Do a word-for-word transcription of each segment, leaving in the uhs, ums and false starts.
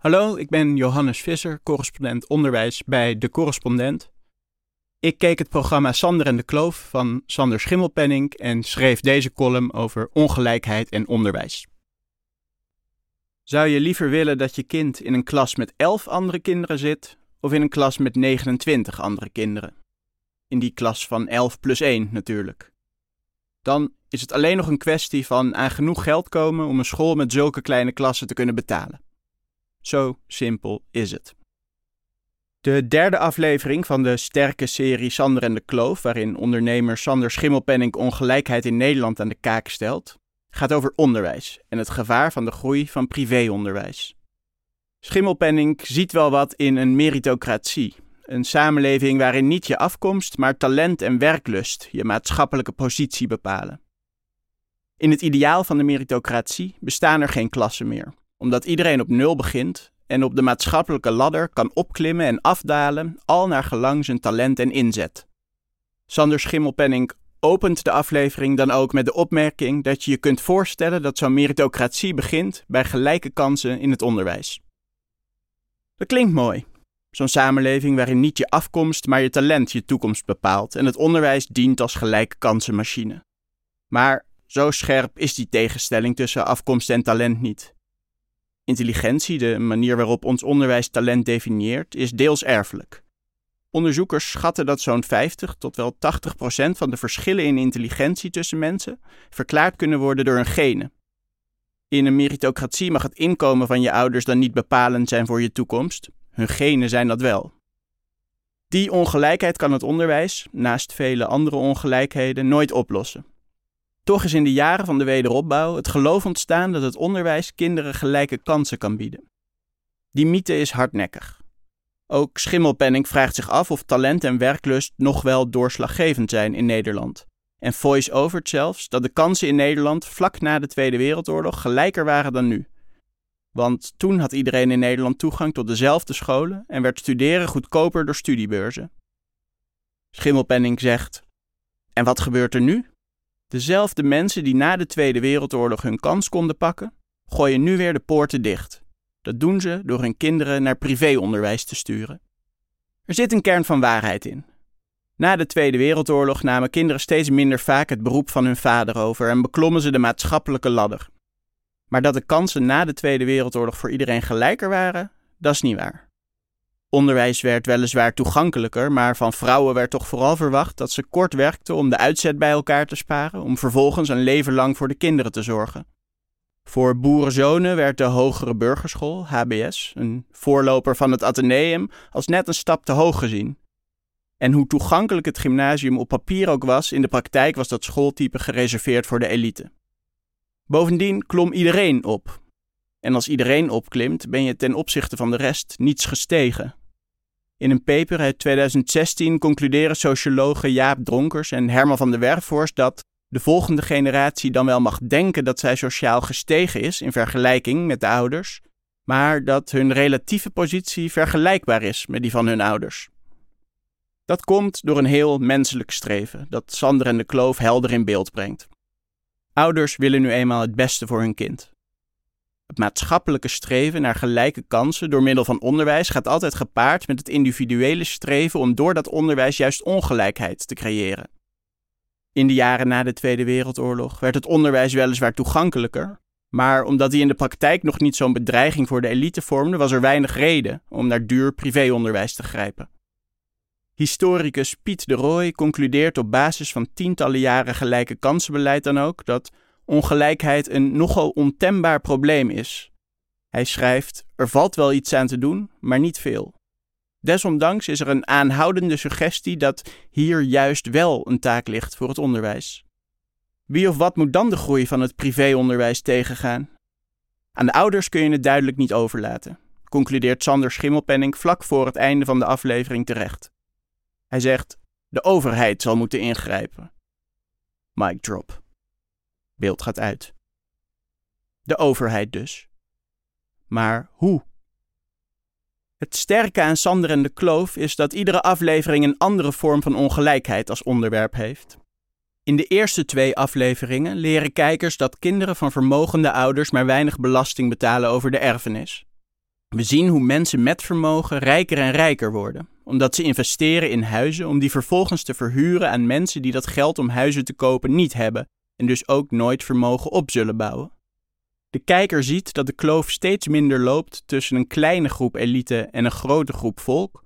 Hallo, ik ben Johannes Visser, correspondent onderwijs bij De Correspondent. Ik keek het programma Sander en de Kloof van Sander Schimmelpenninck en schreef deze column over ongelijkheid en onderwijs. Zou je liever willen dat je kind in een klas met elf andere kinderen zit of in een klas met negenentwintig andere kinderen? In die klas van elf plus één natuurlijk. Dan is het alleen nog een kwestie van aan genoeg geld komen om een school met zulke kleine klassen te kunnen betalen. Zo simpel is het. De derde aflevering van de sterke serie Sander en de Kloof, waarin ondernemer Sander Schimmelpenninck ongelijkheid in Nederland aan de kaak stelt, gaat over onderwijs en het gevaar van de groei van privéonderwijs. Schimmelpenninck ziet wel wat in een meritocratie, een samenleving waarin niet je afkomst, maar talent en werklust je maatschappelijke positie bepalen. In het ideaal van de meritocratie bestaan er geen klassen meer, omdat iedereen op nul begint en op de maatschappelijke ladder kan opklimmen en afdalen, al naar gelang zijn talent en inzet. Sander Schimmelpenninck opent de aflevering dan ook met de opmerking dat je je kunt voorstellen dat zo'n meritocratie begint bij gelijke kansen in het onderwijs. Dat klinkt mooi. Zo'n samenleving waarin niet je afkomst, maar je talent je toekomst bepaalt en het onderwijs dient als gelijke kansenmachine. Maar zo scherp is die tegenstelling tussen afkomst en talent niet. Intelligentie, de manier waarop ons onderwijs talent definieert, is deels erfelijk. Onderzoekers schatten dat zo'n vijftig tot wel tachtig procent van de verschillen in intelligentie tussen mensen verklaard kunnen worden door hun genen. In een meritocratie mag het inkomen van je ouders dan niet bepalend zijn voor je toekomst. Hun genen zijn dat wel. Die ongelijkheid kan het onderwijs, naast vele andere ongelijkheden, nooit oplossen. Toch is in de jaren van de wederopbouw het geloof ontstaan dat het onderwijs kinderen gelijke kansen kan bieden. Die mythe is hardnekkig. Ook Schimmelpenninck vraagt zich af of talent en werklust nog wel doorslaggevend zijn in Nederland. En voice-overt zelfs dat de kansen in Nederland vlak na de Tweede Wereldoorlog gelijker waren dan nu. Want toen had iedereen in Nederland toegang tot dezelfde scholen en werd studeren goedkoper door studiebeurzen. Schimmelpenninck zegt: en wat gebeurt er nu? Dezelfde mensen die na de Tweede Wereldoorlog hun kans konden pakken, gooien nu weer de poorten dicht. Dat doen ze door hun kinderen naar privéonderwijs te sturen. Er zit een kern van waarheid in. Na de Tweede Wereldoorlog namen kinderen steeds minder vaak het beroep van hun vader over en beklommen ze de maatschappelijke ladder. Maar dat de kansen na de Tweede Wereldoorlog voor iedereen gelijker waren, dat is niet waar. Onderwijs werd weliswaar toegankelijker, maar van vrouwen werd toch vooral verwacht dat ze kort werkten om de uitzet bij elkaar te sparen, om vervolgens een leven lang voor de kinderen te zorgen. Voor boerenzonen werd de hogere burgerschool, H B S, een voorloper van het Atheneum, als net een stap te hoog gezien. En hoe toegankelijk het gymnasium op papier ook was, in de praktijk was dat schooltype gereserveerd voor de elite. Bovendien klom iedereen op. En als iedereen opklimt, ben je ten opzichte van de rest niets gestegen. In een paper uit tweeduizend zestien concluderen sociologen Jaap Dronkers en Herman van der Werfhorst dat de volgende generatie dan wel mag denken dat zij sociaal gestegen is in vergelijking met de ouders, maar dat hun relatieve positie vergelijkbaar is met die van hun ouders. Dat komt door een heel menselijk streven dat Sander en de Kloof helder in beeld brengt. Ouders willen nu eenmaal het beste voor hun kind. Het maatschappelijke streven naar gelijke kansen door middel van onderwijs gaat altijd gepaard met het individuele streven om door dat onderwijs juist ongelijkheid te creëren. In de jaren na de Tweede Wereldoorlog werd het onderwijs weliswaar toegankelijker, maar omdat die in de praktijk nog niet zo'n bedreiging voor de elite vormde, was er weinig reden om naar duur privéonderwijs te grijpen. Historicus Piet de Rooij concludeert op basis van tientallen jaren gelijke kansenbeleid dan ook dat ongelijkheid een nogal ontembaar probleem is. Hij schrijft: er valt wel iets aan te doen, maar niet veel. Desondanks is er een aanhoudende suggestie dat hier juist wel een taak ligt voor het onderwijs. Wie of wat moet dan de groei van het privéonderwijs tegengaan? Aan de ouders kun je het duidelijk niet overlaten, concludeert Sander Schimmelpenninck vlak voor het einde van de aflevering terecht. Hij zegt: de overheid zal moeten ingrijpen. Mic drop. Beeld gaat uit. De overheid dus. Maar hoe? Het sterke aan Sander en de Kloof is dat iedere aflevering een andere vorm van ongelijkheid als onderwerp heeft. In de eerste twee afleveringen leren kijkers dat kinderen van vermogende ouders maar weinig belasting betalen over de erfenis. We zien hoe mensen met vermogen rijker en rijker worden, omdat ze investeren in huizen om die vervolgens te verhuren aan mensen die dat geld om huizen te kopen niet hebben en dus ook nooit vermogen op zullen bouwen. De kijker ziet dat de kloof steeds minder loopt tussen een kleine groep elite en een grote groep volk,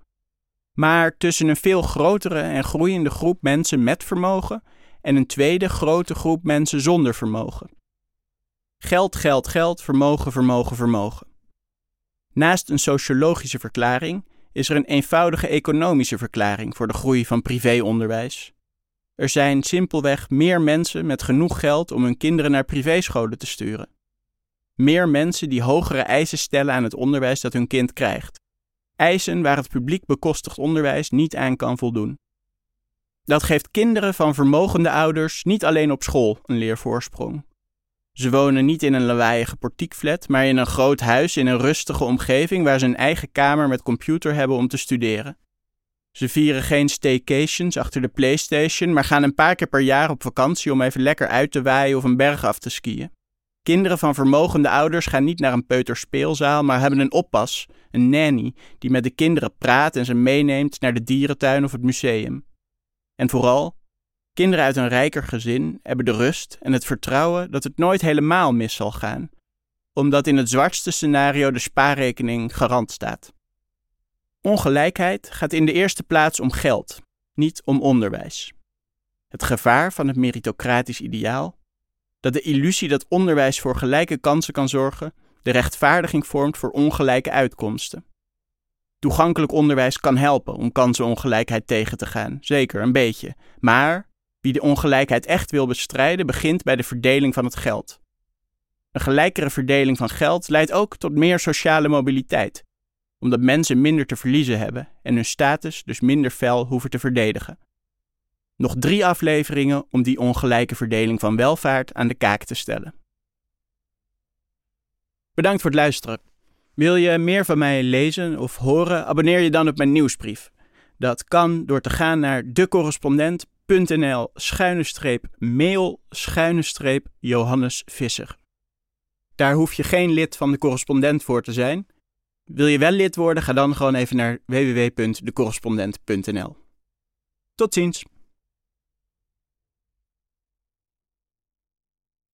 maar tussen een veel grotere en groeiende groep mensen met vermogen en een tweede grote groep mensen zonder vermogen. Geld, geld, geld, vermogen, vermogen, vermogen. Naast een sociologische verklaring is er een eenvoudige economische verklaring voor de groei van privéonderwijs. Er zijn simpelweg meer mensen met genoeg geld om hun kinderen naar privéscholen te sturen. Meer mensen die hogere eisen stellen aan het onderwijs dat hun kind krijgt. Eisen waar het publiek bekostigd onderwijs niet aan kan voldoen. Dat geeft kinderen van vermogende ouders niet alleen op school een leervoorsprong. Ze wonen niet in een lawaaiige portiekflat, maar in een groot huis in een rustige omgeving waar ze een eigen kamer met computer hebben om te studeren. Ze vieren geen staycations achter de PlayStation, maar gaan een paar keer per jaar op vakantie om even lekker uit te waaien of een berg af te skiën. Kinderen van vermogende ouders gaan niet naar een peuterspeelzaal, maar hebben een oppas, een nanny, die met de kinderen praat en ze meeneemt naar de dierentuin of het museum. En vooral, kinderen uit een rijker gezin hebben de rust en het vertrouwen dat het nooit helemaal mis zal gaan, omdat in het zwartste scenario de spaarrekening garant staat. Ongelijkheid gaat in de eerste plaats om geld, niet om onderwijs. Het gevaar van het meritocratisch ideaal, dat de illusie dat onderwijs voor gelijke kansen kan zorgen, de rechtvaardiging vormt voor ongelijke uitkomsten. Toegankelijk onderwijs kan helpen om kansenongelijkheid tegen te gaan, zeker een beetje, maar wie de ongelijkheid echt wil bestrijden, begint bij de verdeling van het geld. Een gelijkere verdeling van geld leidt ook tot meer sociale mobiliteit, omdat mensen minder te verliezen hebben en hun status dus minder fel hoeven te verdedigen. Nog drie afleveringen om die ongelijke verdeling van welvaart aan de kaak te stellen. Bedankt voor het luisteren. Wil je meer van mij lezen of horen? Abonneer je dan op mijn nieuwsbrief. Dat kan door te gaan naar decorrespondent.nl schuine streep mail schuine streep Johannes Visser. Daar hoef je geen lid van De Correspondent voor te zijn. Wil je wel lid worden? Ga dan gewoon even naar w w w punt de correspondent punt n l. Tot ziens!